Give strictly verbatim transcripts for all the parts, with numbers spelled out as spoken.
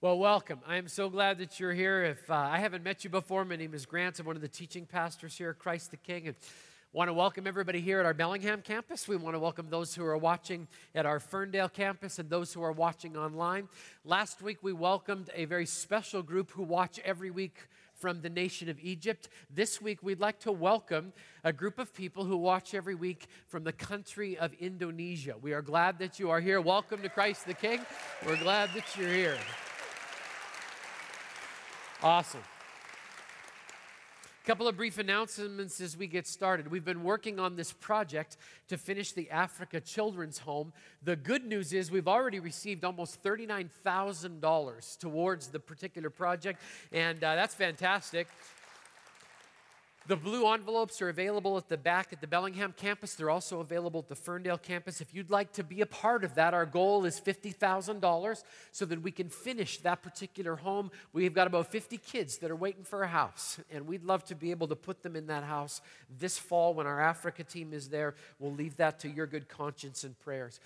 Well, welcome. I am so glad that you're here. If uh, I haven't met you before, my name is Grant. I'm one of the teaching pastors here at Christ the King, and want to welcome everybody here at our Bellingham campus. We want to welcome those who are watching at our Ferndale campus and those who are watching online. Last week, we welcomed a very special group who watch every week from the nation of Egypt. This week, we'd like to welcome a group of people who watch every week from the country of Indonesia. We are glad that you are here. Welcome to Christ the King. We're glad that you're here. Awesome. A couple of brief announcements as we get started. We've been working on this project to finish the Africa Children's Home. The good news is we've already received almost thirty-nine thousand dollars towards the particular project, and uh, that's fantastic. The blue envelopes are available at the back at the Bellingham campus. They're also available at the Ferndale campus. If you'd like to be a part of that, our goal is fifty thousand dollars so that we can finish that particular home. We've got about fifty kids that are waiting for a house, and we'd love to be able to put them in that house this fall when our Africa team is there. We'll leave that to your good conscience and prayers.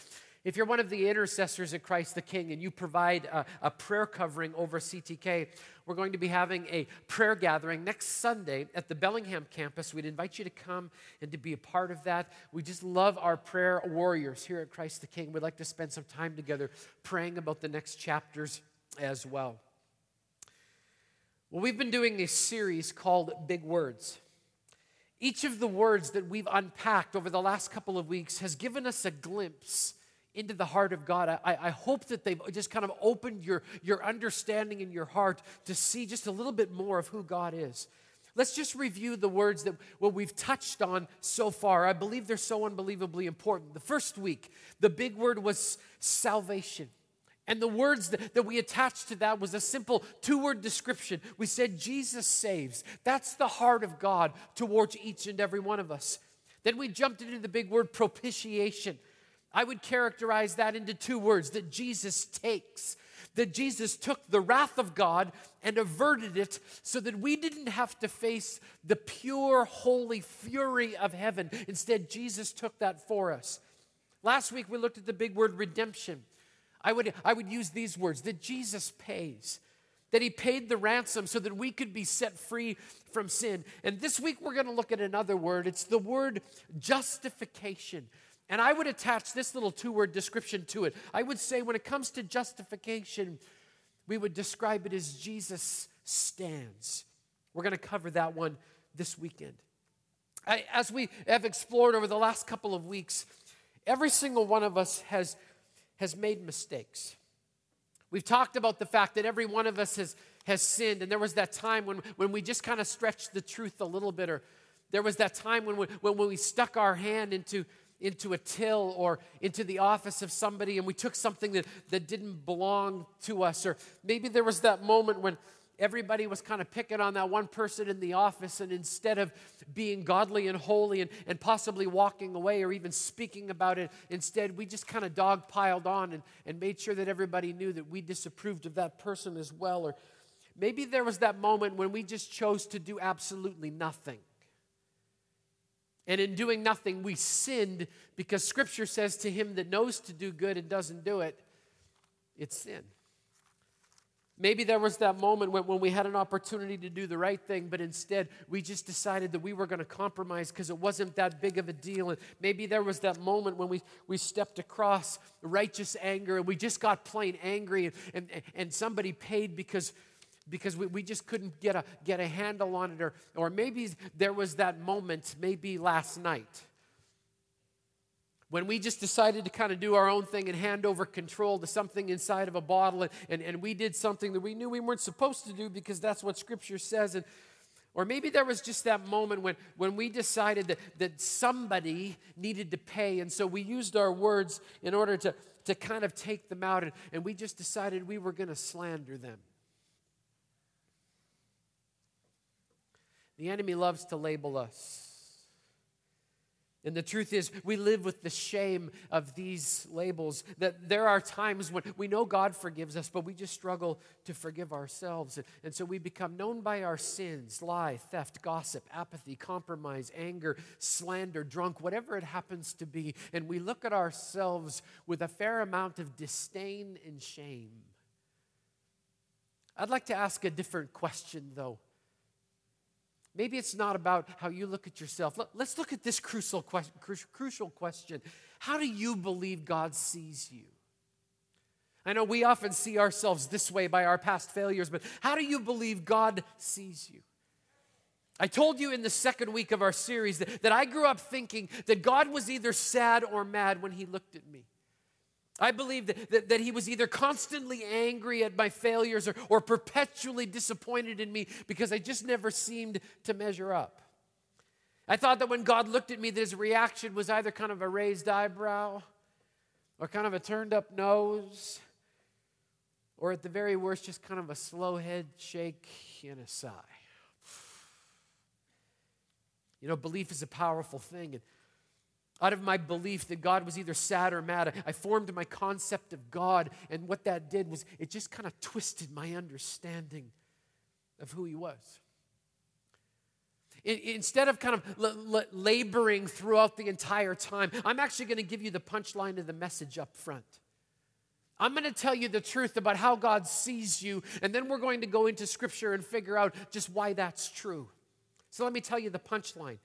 If you're one of the intercessors at Christ the King and you provide a, a prayer covering over C T K, we're going to be having a prayer gathering next Sunday at the Bellingham campus. We'd invite you to come and to be a part of that. We just love our prayer warriors here at Christ the King. We'd like to spend some time together praying about the next chapters as well. Well, we've been doing a series called Big Words. Each of the words that we've unpacked over the last couple of weeks has given us a glimpse into the heart of God. I, I hope that they've just kind of opened your, your understanding in your heart to see just a little bit more of who God is. Let's just review the words that what we've touched on so far. I believe they're so unbelievably important. The first week, the big word was salvation. And the words that, that we attached to that was a simple two-word description. We said, Jesus saves. That's the heart of God towards each and every one of us. Then we jumped into the big word propitiation. I would characterize that into two words, that Jesus takes, that Jesus took the wrath of God and averted it so that we didn't have to face the pure, holy fury of heaven. Instead, Jesus took that for us. Last week, we looked at the big word redemption. I would, I would use these words, that Jesus pays, that he paid the ransom so that we could be set free from sin. And this week, we're going to look at another word. It's the word justification. And I would attach this little two-word description to it. I would say when it comes to justification, we would describe it as Jesus stands. We're going to cover that one this weekend. I, as we have explored over the last couple of weeks, every single one of us has, has made mistakes. We've talked about the fact that every one of us has, has sinned, and there was that time when, when we just kind of stretched the truth a little bit, or there was that time when we, when we stuck our hand into into a till or into the office of somebody and we took something that, that didn't belong to us. Or maybe there was that moment when everybody was kind of picking on that one person in the office, and instead of being godly and holy and, and possibly walking away or even speaking about it, instead we just kind of dogpiled on and, and made sure that everybody knew that we disapproved of that person as well. Or maybe there was that moment when we just chose to do absolutely nothing. And in doing nothing, we sinned, because Scripture says to him that knows to do good and doesn't do it, it's sin. Maybe there was that moment when, when we had an opportunity to do the right thing, but instead we just decided that we were going to compromise because it wasn't that big of a deal. And maybe there was that moment when we, we stepped across righteous anger and we just got plain angry, and, and, and somebody paid because... Because we, we just couldn't get a get a handle on it. Or, or maybe there was that moment, maybe last night, when we just decided to kind of do our own thing and hand over control to something inside of a bottle. And, and, and we did something that we knew we weren't supposed to do because that's what Scripture says. And, or maybe there was just that moment when, when we decided that, that somebody needed to pay. And so we used our words in order to, to kind of take them out. And, and we just decided we were going to slander them. The enemy loves to label us. And the truth is, we live with the shame of these labels, that there are times when we know God forgives us, but we just struggle to forgive ourselves. And so we become known by our sins: lie, theft, gossip, apathy, compromise, anger, slander, drunk, whatever it happens to be. And we look at ourselves with a fair amount of disdain and shame. I'd like to ask a different question, though. Maybe it's not about how you look at yourself. Let's look at this crucial question. How do you believe God sees you? I know we often see ourselves this way by our past failures, but how do you believe God sees you? I told you in the second week of our series that, that I grew up thinking that God was either sad or mad when he looked at me. I believed that, that, that he was either constantly angry at my failures or, or perpetually disappointed in me because I just never seemed to measure up. I thought that when God looked at me, that his reaction was either kind of a raised eyebrow or kind of a turned-up nose, or at the very worst, just kind of a slow head shake and a sigh. You know, belief is a powerful thing. And out of my belief that God was either sad or mad, I formed my concept of God, and what that did was it just kind of twisted my understanding of who he was. Instead of kind of l- l- laboring throughout the entire time, I'm actually going to give you the punchline of the message up front. I'm going to tell you the truth about how God sees you, and then we're going to go into Scripture and figure out just why that's true. So let me tell you the punchline.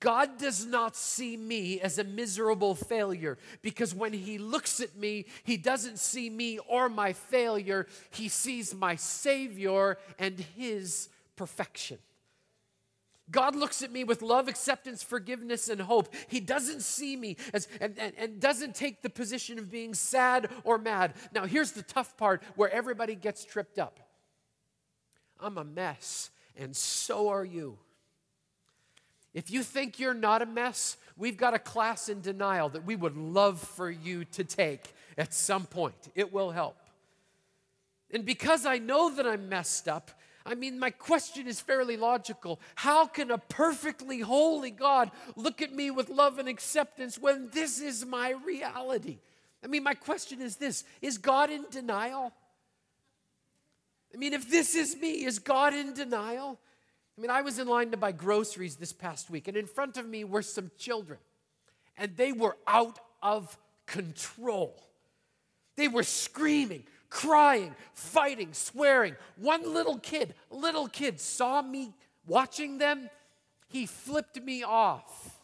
God does not see me as a miserable failure, because when he looks at me, he doesn't see me or my failure. He sees my Savior and his perfection. God looks at me with love, acceptance, forgiveness, and hope. He doesn't see me as and, and, and doesn't take the position of being sad or mad. Now, here's the tough part where everybody gets tripped up. I'm a mess, and so are you. If you think you're not a mess, we've got a class in denial that we would love for you to take at some point. It will help. And because I know that I'm messed up, I mean, my question is fairly logical. How can a perfectly holy God look at me with love and acceptance when this is my reality? I mean, my question is this: is God in denial? I mean, if this is me, is God in denial? I mean, I was in line to buy groceries this past week, and in front of me were some children, and they were out of control. They were screaming, crying, fighting, swearing. One little kid, little kid saw me watching them. He flipped me off.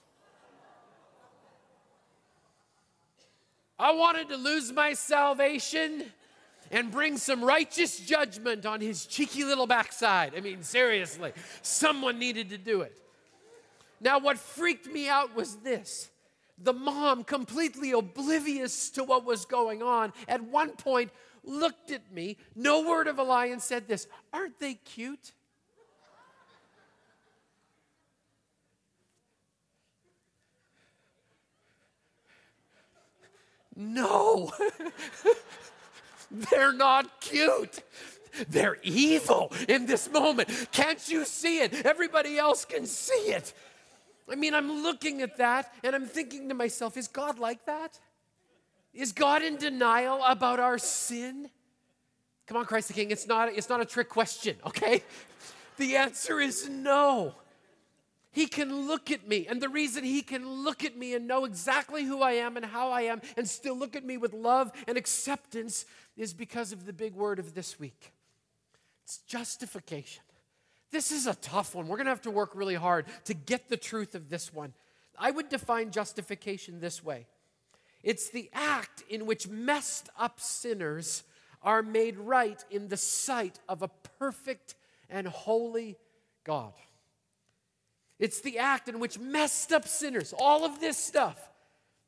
I wanted to lose my salvation and bring some righteous judgment on his cheeky little backside. I mean, seriously, someone needed to do it. Now, what freaked me out was this. The mom, completely oblivious to what was going on, at one point looked at me, no word of a lie, and said this: "Aren't they cute?" No, they're not cute. They're evil in this moment. Can't you see it? Everybody else can see it. I mean, I'm looking at that, and I'm thinking to myself, is God like that? Is God in denial about our sin? Come on, Christ the King, it's not, it's not a trick question, okay? The answer is no. He can look at me, and the reason he can look at me and know exactly who I am and how I am and still look at me with love and acceptance is because of the big word of this week. It's justification. This is a tough one. We're going to have to work really hard to get the truth of this one. I would define justification this way. It's the act in which messed up sinners are made right in the sight of a perfect and holy God. It's the act in which messed up sinners, all of this stuff,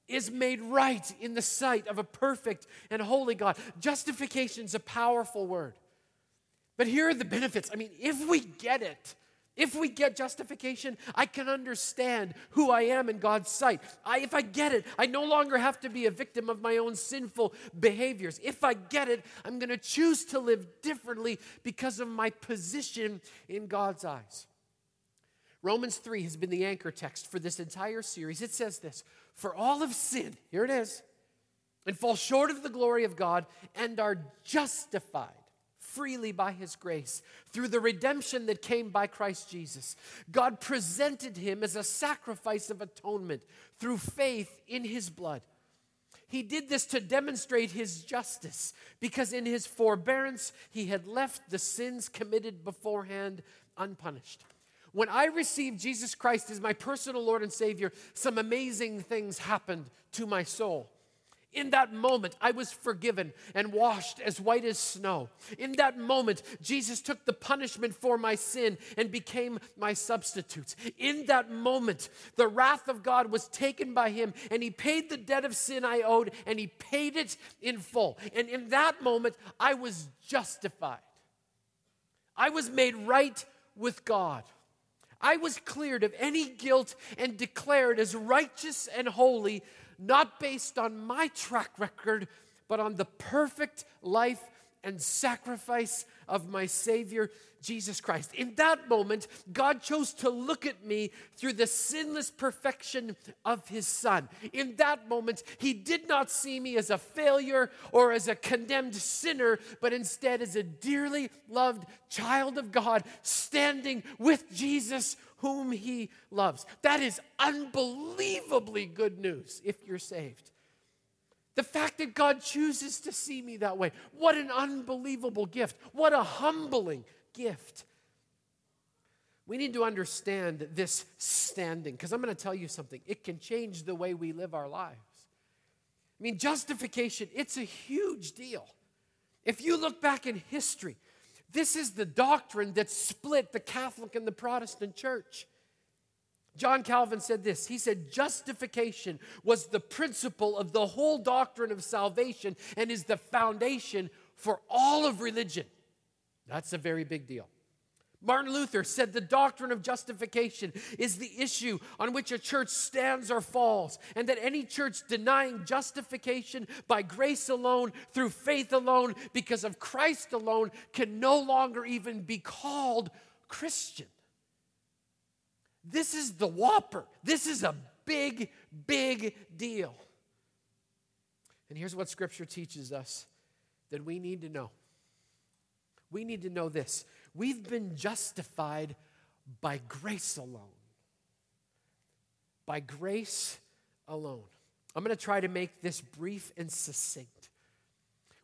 is made right in the sight of a perfect and holy God. Justification's a powerful word. But here are the benefits. I mean, if we get it, if we get justification, I can understand who I am in God's sight. I, if I get it, I no longer have to be a victim of my own sinful behaviors. If I get it, I'm going to choose to live differently because of my position in God's eyes. Romans three has been the anchor text for this entire series. It says this: "For all have sinned," here it is, "and fall short of the glory of God, and are justified freely by his grace through the redemption that came by Christ Jesus. God presented him as a sacrifice of atonement through faith in his blood. He did this to demonstrate his justice, because in his forbearance, he had left the sins committed beforehand unpunished. When I received Jesus Christ as my personal Lord and Savior, some amazing things happened to my soul. In that moment, I was forgiven and washed as white as snow. In that moment, Jesus took the punishment for my sin and became my substitute. In that moment, the wrath of God was taken by him, and he paid the debt of sin I owed, and he paid it in full. And in that moment, I was justified. I was made right with God. I was cleared of any guilt and declared as righteous and holy, not based on my track record, but on the perfect life and sacrifice of my Savior, Jesus Christ. In that moment, God chose to look at me through the sinless perfection of his Son. In that moment, he did not see me as a failure or as a condemned sinner, but instead as a dearly loved child of God standing with Jesus whom he loves. That is unbelievably good news if you're saved. The fact that God chooses to see me that way, what an unbelievable gift. What a humbling gift. We need to understand this standing, because I'm going to tell you something. It can change the way we live our lives. I mean, justification, it's a huge deal. If you look back in history, this is the doctrine that split the Catholic and the Protestant church. John Calvin said this. He said, justification was the principle of the whole doctrine of salvation and is the foundation for all of religion. That's a very big deal. Martin Luther said the doctrine of justification is the issue on which a church stands or falls, and that any church denying justification by grace alone, through faith alone, because of Christ alone, can no longer even be called Christian. This is the whopper. This is a big, big deal. And here's what Scripture teaches us that we need to know. We need to know this. We've been justified by grace alone. By grace alone. I'm going to try to make this brief and succinct.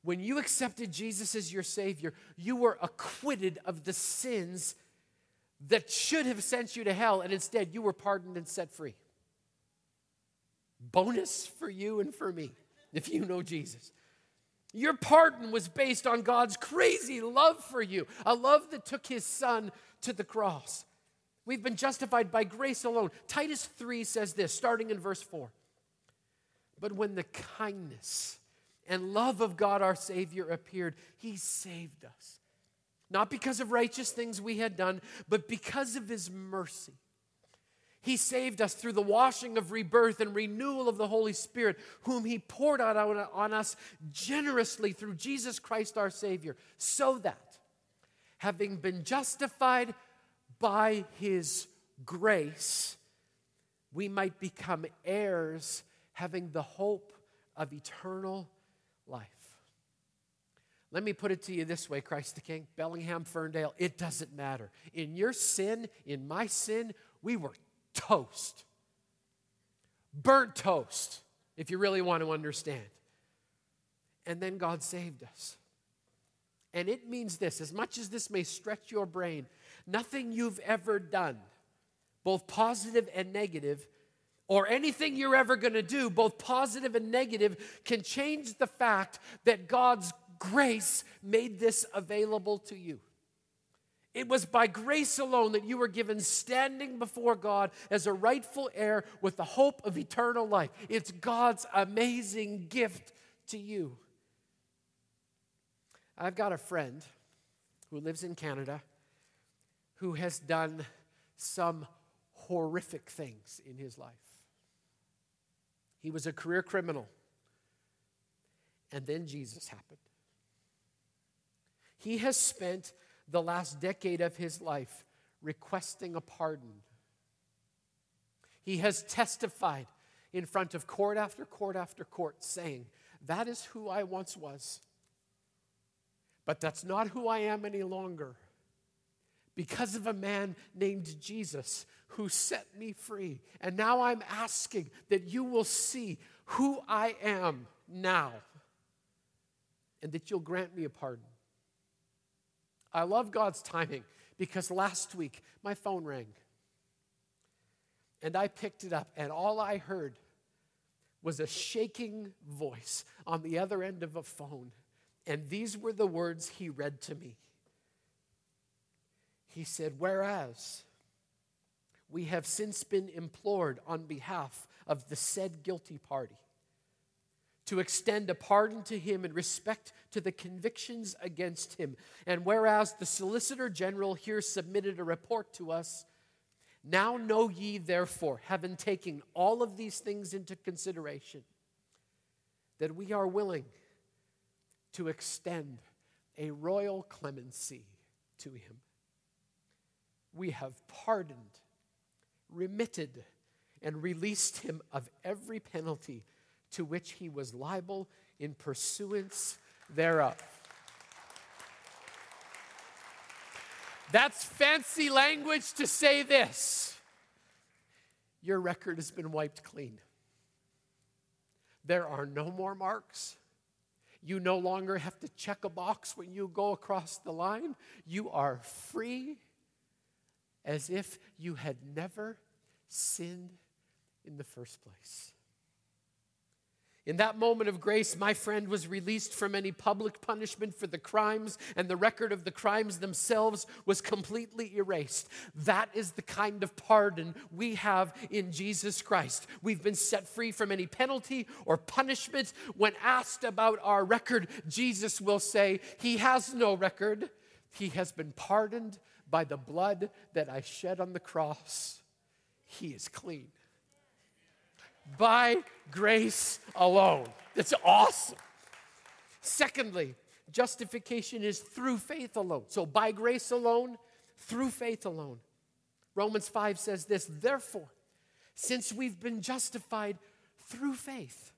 When you accepted Jesus as your Savior, you were acquitted of the sins that should have sent you to hell, and instead you were pardoned and set free. Bonus for you and for me, if you know Jesus. Your pardon was based on God's crazy love for you, a love that took his Son to the cross. We've been justified by grace alone. Titus three says this, starting in verse four. But when the kindness and love of God our Savior appeared, he saved us. Not because of righteous things we had done, but because of his mercy. He saved us through the washing of rebirth and renewal of the Holy Spirit, whom he poured out on us generously through Jesus Christ our Savior, so that, having been justified by his grace, we might become heirs, having the hope of eternal life. Let me put it to you this way, Christ the King, Bellingham, Ferndale, it doesn't matter. In your sin, in my sin, we were toast. Burnt toast, if you really want to understand. And then God saved us. And it means this, as much as this may stretch your brain, nothing you've ever done, both positive and negative, or anything you're ever going to do, both positive and negative, can change the fact that God's grace made this available to you. It was by grace alone that you were given standing before God as a rightful heir with the hope of eternal life. It's God's amazing gift to you. I've got a friend who lives in Canada who has done some horrific things in his life. He was a career criminal, and then Jesus happened. He has spent the last decade of his life requesting a pardon. He has testified in front of court after court after court saying, that is who I once was, but that's not who I am any longer because of a man named Jesus who set me free. And now I'm asking that you will see who I am now, and that you'll grant me a pardon. I love God's timing, because last week my phone rang, and I picked it up, and all I heard was a shaking voice on the other end of a phone, and these were the words he read to me. He said, "Whereas we have since been implored on behalf of the said guilty party to extend a pardon to him in respect to the convictions against him. And whereas the Solicitor General here submitted a report to us, now know ye therefore, having taken all of these things into consideration, that we are willing to extend a royal clemency to him. We have pardoned, remitted, and released him of every penalty to which he was liable in pursuance thereof." That's fancy language to say this: your record has been wiped clean. There are no more marks. You no longer have to check a box when you go across the line. You are free as if you had never sinned in the first place. In that moment of grace, my friend was released from any public punishment for the crimes, and the record of the crimes themselves was completely erased. That is the kind of pardon we have in Jesus Christ. We've been set free from any penalty or punishment. When asked about our record, Jesus will say, "He has no record. He has been pardoned by the blood that I shed on the cross. He is clean." By grace alone. That's awesome. Secondly, justification is through faith alone. So by grace alone, through faith alone. Romans five says this: "Therefore, since we've been justified through faith,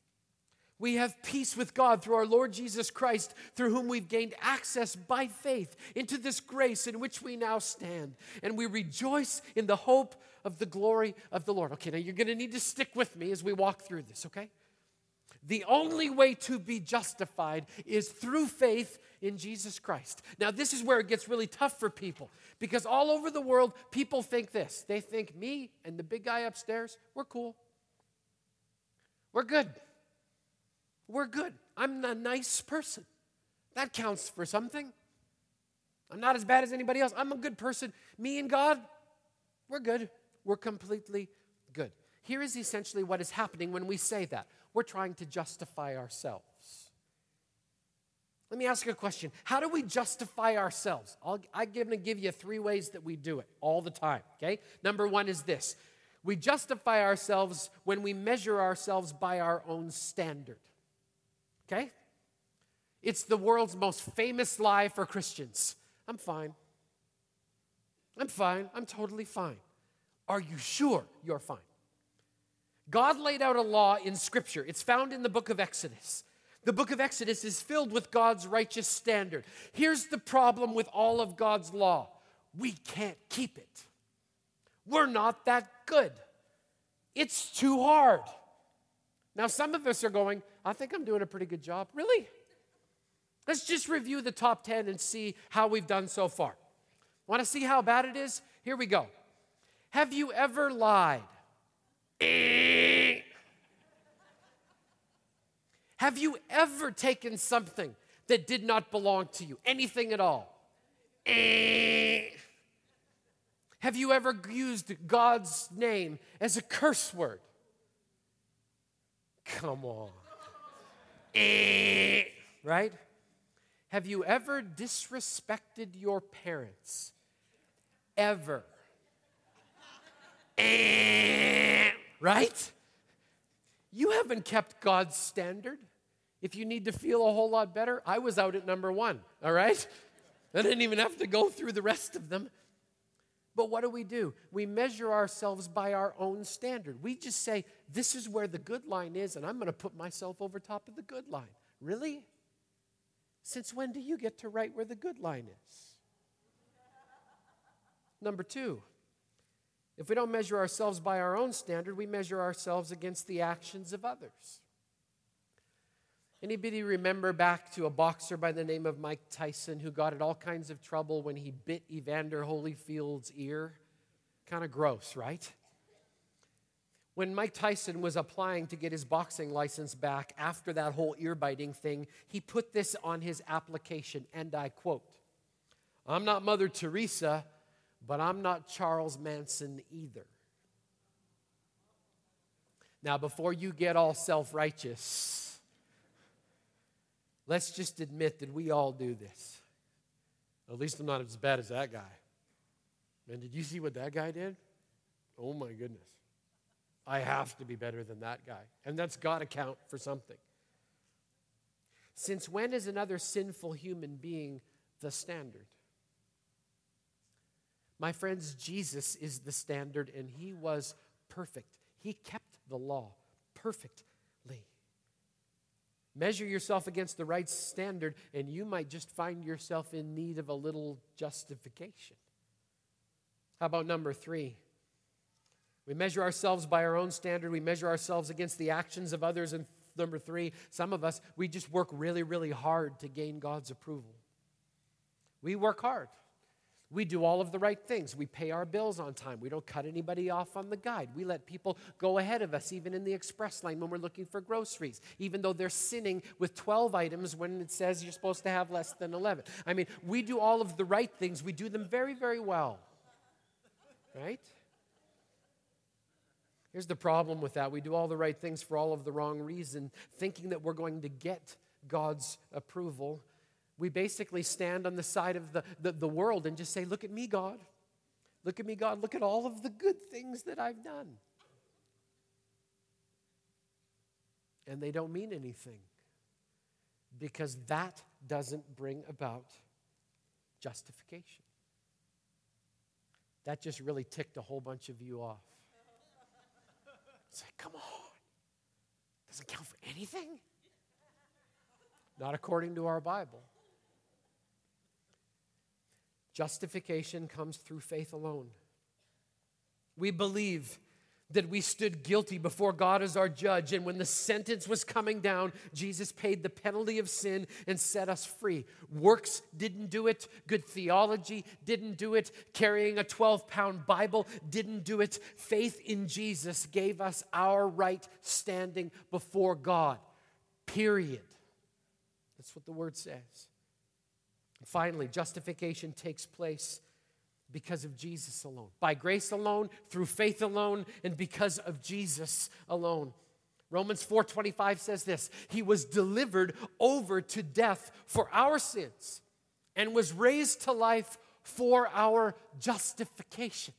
we have peace with God through our Lord Jesus Christ, through whom we've gained access by faith into this grace in which we now stand. And we rejoice in the hope of the glory of the Lord." Okay, now you're going to need to stick with me as we walk through this, okay? The only way to be justified is through faith in Jesus Christ. Now, this is where it gets really tough for people, because all over the world, people think this. They think me and the big guy upstairs, we're cool. We're good. We're good. I'm a nice person. That counts for something. I'm not as bad as anybody else. I'm a good person. Me and God, we're good. We're completely good. Here is essentially what is happening when we say that. We're trying to justify ourselves. Let me ask you a question. How do we justify ourselves? I'll, I'm going to give you three ways that we do it all the time, okay? Number one is this. We justify ourselves when we measure ourselves by our own standard. Okay? It's the world's most famous lie for Christians. I'm fine. I'm fine. I'm totally fine. Are you sure you're fine? God laid out a law in Scripture. It's found in the book of Exodus. The book of Exodus is filled with God's righteous standard. Here's the problem with all of God's law: we can't keep it. We're not that good. It's too hard. Now, some of us are going, I think I'm doing a pretty good job. Really? Let's just review the top ten and see how we've done so far. Want to see how bad it is? Here we go. Have you ever lied? Have you ever taken something that did not belong to you? Anything at all? Have you ever used God's name as a curse word? Come on. Right? Have you ever disrespected your parents? Ever. Right? You haven't kept God's standard. If you need to feel a whole lot better, I was out at number one, all right? I didn't even have to go through the rest of them. But what do we do? We measure ourselves by our own standard. We just say, this is where the good line is, and I'm going to put myself over top of the good line. Really? Since when do you get to write where the good line is? Number two, if we don't measure ourselves by our own standard, we measure ourselves against the actions of others. Anybody remember back to a boxer by the name of Mike Tyson who got in all kinds of trouble when he bit Evander Holyfield's ear? Kind of gross, right? When Mike Tyson was applying to get his boxing license back after that whole ear-biting thing, he put this on his application, and I quote, "I'm not Mother Teresa, but I'm not Charles Manson either." Now, before you get all self-righteous, let's just admit that we all do this. At least I'm not as bad as that guy. Man, did you see what that guy did? Oh, my goodness. I have to be better than that guy. And that's got to count for something. Since when is another sinful human being the standard? My friends, Jesus is the standard, and he was perfect. He kept the law perfectly. Measure yourself against the right standard, and you might just find yourself in need of a little justification. How about number three? We measure ourselves by our own standard. We measure ourselves against the actions of others. And number three, some of us, we just work really, really hard to gain God's approval. We work hard. We do all of the right things. We pay our bills on time. We don't cut anybody off on the guide. We let people go ahead of us, even in the express lane when we're looking for groceries, even though they're sinning with twelve items when it says you're supposed to have less than eleven. I mean, we do all of the right things. We do them very, very well. Right? Here's the problem with that. We do all the right things for all of the wrong reason, thinking that we're going to get God's approval. We basically stand on the side of the, the, the world and just say, look at me, God. Look at me, God. Look at all of the good things that I've done. And they don't mean anything because that doesn't bring about justification. That just really ticked a whole bunch of you off. It's like, come on. Doesn't count for anything? Not according to our Bible. Justification comes through faith alone. We believe that we stood guilty before God as our judge, and when the sentence was coming down, Jesus paid the penalty of sin and set us free. Works didn't do it. Good theology didn't do it. Carrying a twelve-pound Bible didn't do it. Faith in Jesus gave us our right standing before God. Period. That's what the Word says. And finally, justification takes place because of Jesus alone. By grace alone, through faith alone, and because of Jesus alone. Romans four twenty-five says this, "He was delivered over to death for our sins and was raised to life for our justification."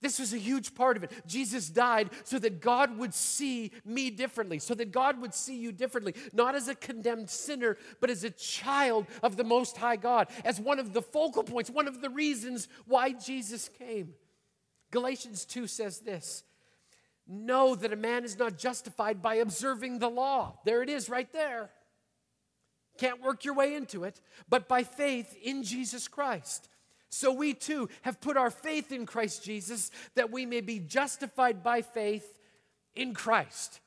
This was a huge part of it. Jesus died so that God would see me differently, so that God would see you differently, not as a condemned sinner, but as a child of the Most High God, as one of the focal points, one of the reasons why Jesus came. Galatians two says this, "Know that a man is not justified by observing the law." There it is right there. Can't work your way into it, but by faith in Jesus Christ. So we too have put our faith in Christ Jesus that we may be justified by faith in Christ.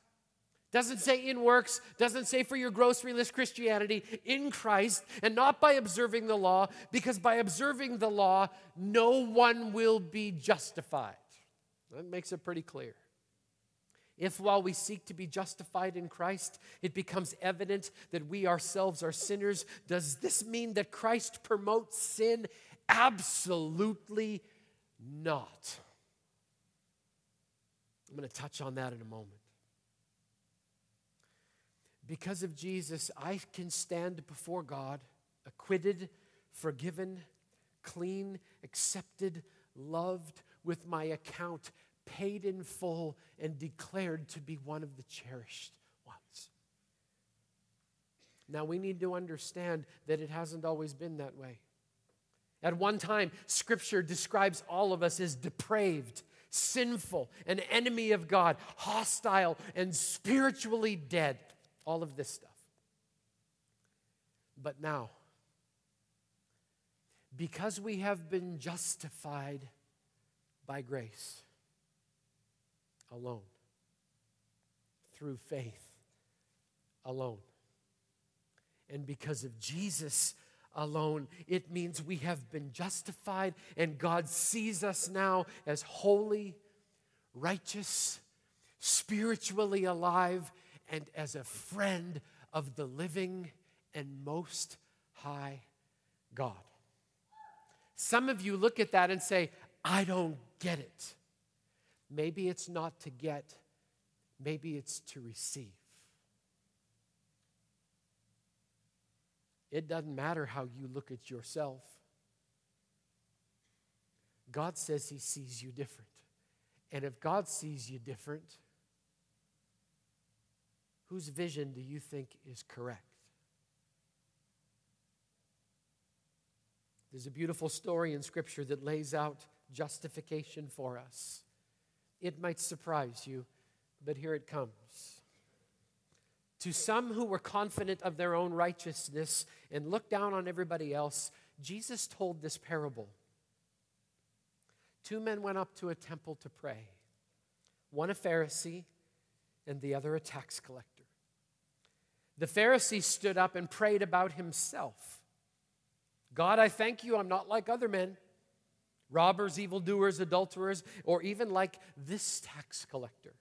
Doesn't say in works, doesn't say for your grocery list Christianity, in Christ, and not by observing the law, because by observing the law, no one will be justified. That makes it pretty clear. If while we seek to be justified in Christ, it becomes evident that we ourselves are sinners, does this mean that Christ promotes sin? Absolutely not. I'm going to touch on that in a moment. Because of Jesus, I can stand before God, acquitted, forgiven, clean, accepted, loved, with my account paid in full and declared to be one of the cherished ones. Now, we need to understand that it hasn't always been that way. At one time, Scripture describes all of us as depraved, sinful, an enemy of God, hostile, and spiritually dead. All of this stuff. But now, because we have been justified by grace alone, through faith alone, and because of Jesus alone. It means we have been justified, and God sees us now as holy, righteous, spiritually alive, and as a friend of the living and most high God. Some of you look at that and say, I don't get it. Maybe it's not to get, maybe it's to receive. It doesn't matter how you look at yourself. God says he sees you different. And if God sees you different, whose vision do you think is correct? There's a beautiful story in Scripture that lays out justification for us. It might surprise you, but here it comes. To some who were confident of their own righteousness and looked down on everybody else, Jesus told this parable. Two men went up to a temple to pray, one a Pharisee and the other a tax collector. The Pharisee stood up and prayed about himself. God, I thank you, I'm not like other men, robbers, evildoers, adulterers, or even like this tax collector.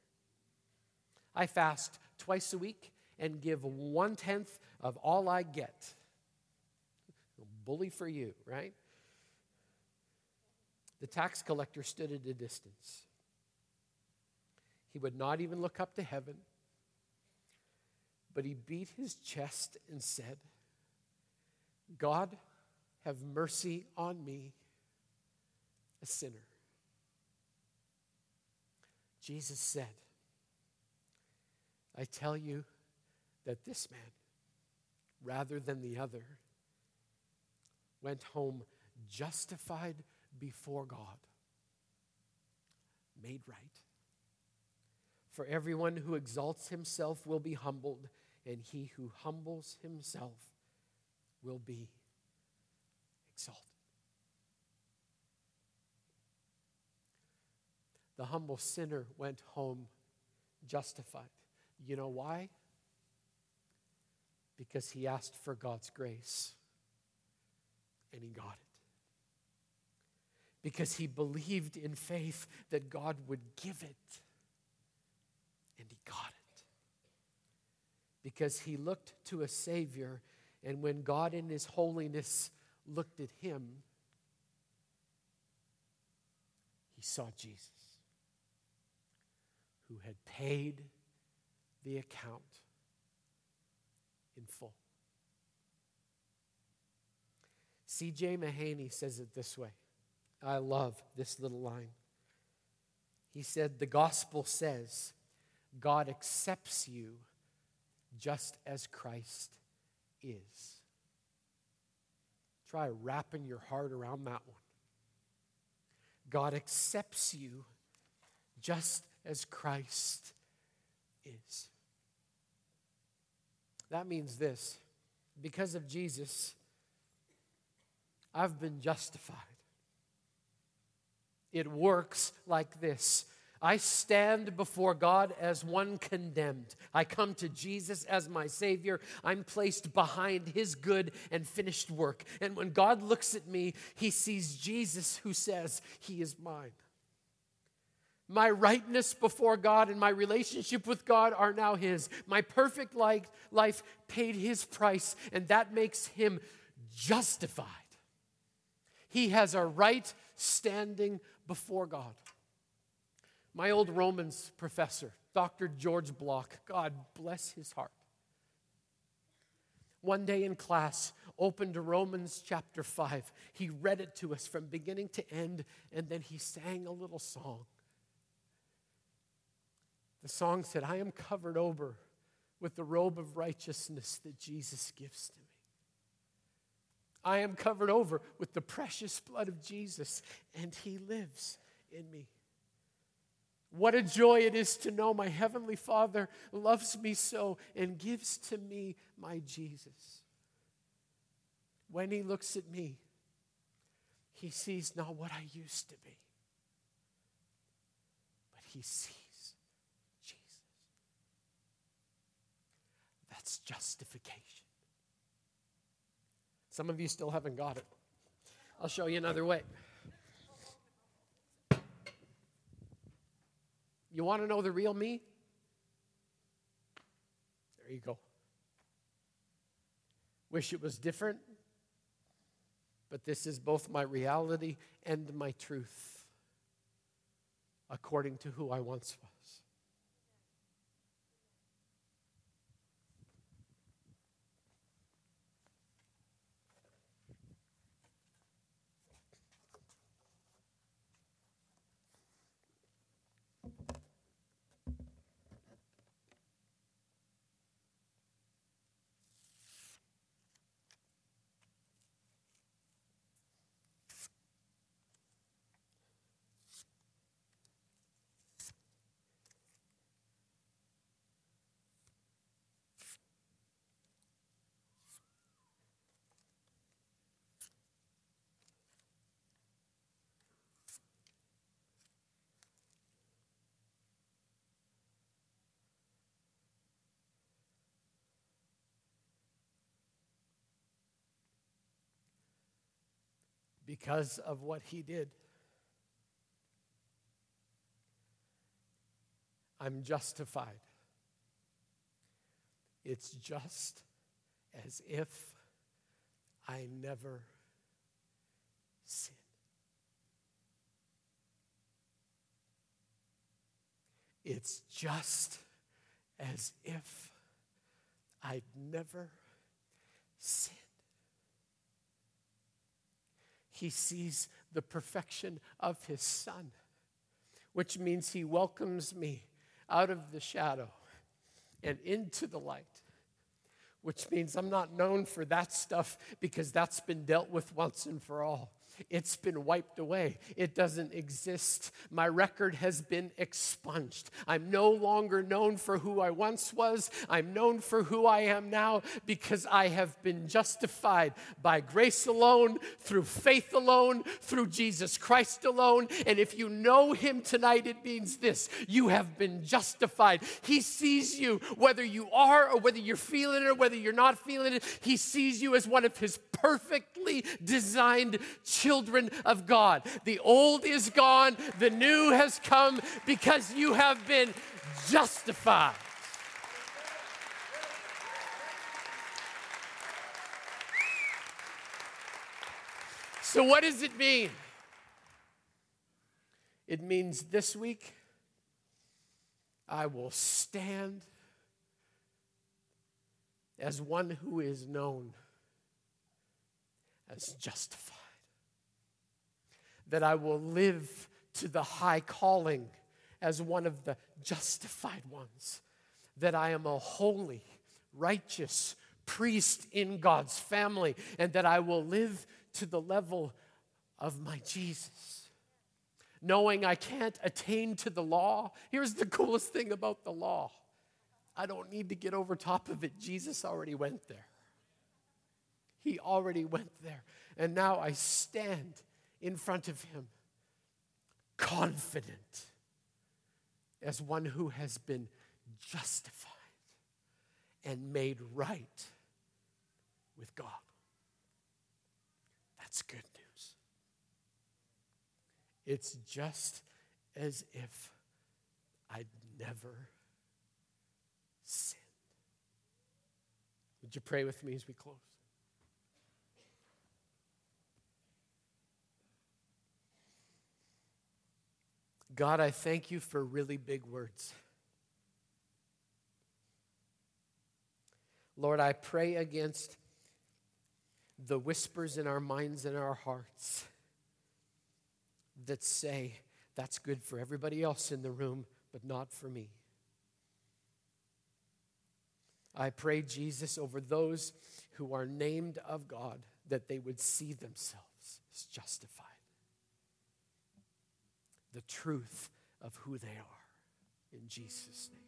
I fast twice a week and give one-tenth of all I get. Bully for you, right? The tax collector stood at a distance. He would not even look up to heaven, but he beat his chest and said, God, have mercy on me, a sinner. Jesus said, I tell you that this man, rather than the other, went home justified before God, made right. For everyone who exalts himself will be humbled, and he who humbles himself will be exalted. The humble sinner went home justified. You know why? Because he asked for God's grace, and he got it. Because he believed in faith that God would give it, and he got it. Because he looked to a Savior, and when God in his holiness looked at him, he saw Jesus, who had paid the account in full. C J Mahaney says it this way. I love this little line. He said, the gospel says God accepts you just as Christ is. Try wrapping your heart around that one. God accepts you just as Christ is. That means this. Because of Jesus, I've been justified. It works like this. I stand before God as one condemned. I come to Jesus as my Savior. I'm placed behind his good and finished work. And when God looks at me, he sees Jesus, who says, he is mine. My rightness before God and my relationship with God are now his. My perfect life paid his price, and that makes him justified. He has a right standing before God. My old Romans professor, Doctor George Block, God bless his heart, one day in class, opened to Romans chapter five. He read it to us from beginning to end, and then he sang a little song. The song said, I am covered over with the robe of righteousness that Jesus gives to me. I am covered over with the precious blood of Jesus, and he lives in me. What a joy it is to know my heavenly Father loves me so and gives to me my Jesus. When he looks at me, he sees not what I used to be, but he sees justification. Some of you still haven't got it. I'll show you another way. You want to know the real me? There you go. Wish it was different, but this is both my reality and my truth, according to who I once was. Because of what he did, I'm justified. It's just as if I never sinned. It's just as if I'd never sinned. He sees the perfection of his Son, which means he welcomes me out of the shadow and into the light, which means I'm not known for that stuff because that's been dealt with once and for all. It's been wiped away. It doesn't exist. My record has been expunged. I'm no longer known for who I once was. I'm known for who I am now because I have been justified by grace alone, through faith alone, through Jesus Christ alone. And if you know him tonight, it means this: you have been justified. He sees you, whether you are or whether you're feeling it or whether you're not feeling it. He sees you as one of his perfectly designed children of God. The old is gone, the new has come, because you have been justified. So what does it mean? It means this week I will stand as one who is known as justified. That I will live to the high calling as one of the justified ones. That I am a holy, righteous priest in God's family. And that I will live to the level of my Jesus. Knowing I can't attain to the law. Here's the coolest thing about the law. I don't need to get over top of it. Jesus already went there. He already went there. And now I stand in front of him, confident as one who has been justified and made right with God. That's good news. It's just as if I'd never sinned. Would you pray with me as we close? God, I thank you for really big words. Lord, I pray against the whispers in our minds and our hearts that say, that's good for everybody else in the room, but not for me. I pray, Jesus, over those who are named of God, that they would see themselves as justified. The truth of who they are in Jesus' name.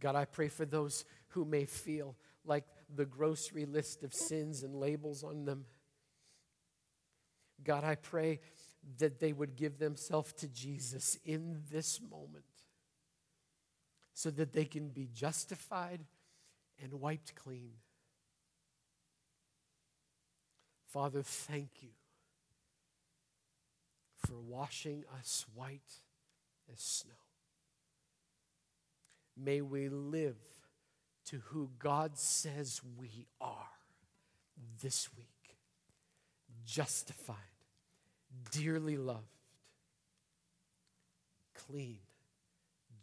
God, I pray for those who may feel like the grocery list of sins and labels on them. God, I pray that they would give themselves to Jesus in this moment so that they can be justified and wiped clean. Father, thank you for washing us white as snow. May we live to who God says we are this week. Justified, dearly loved, clean,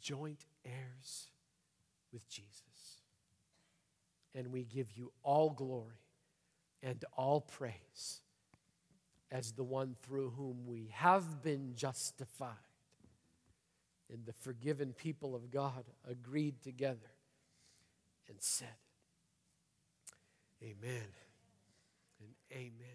joint heirs with Jesus. And we give you all glory and all praise as the one through whom we have been justified. And the forgiven people of God agreed together and said, Amen and amen.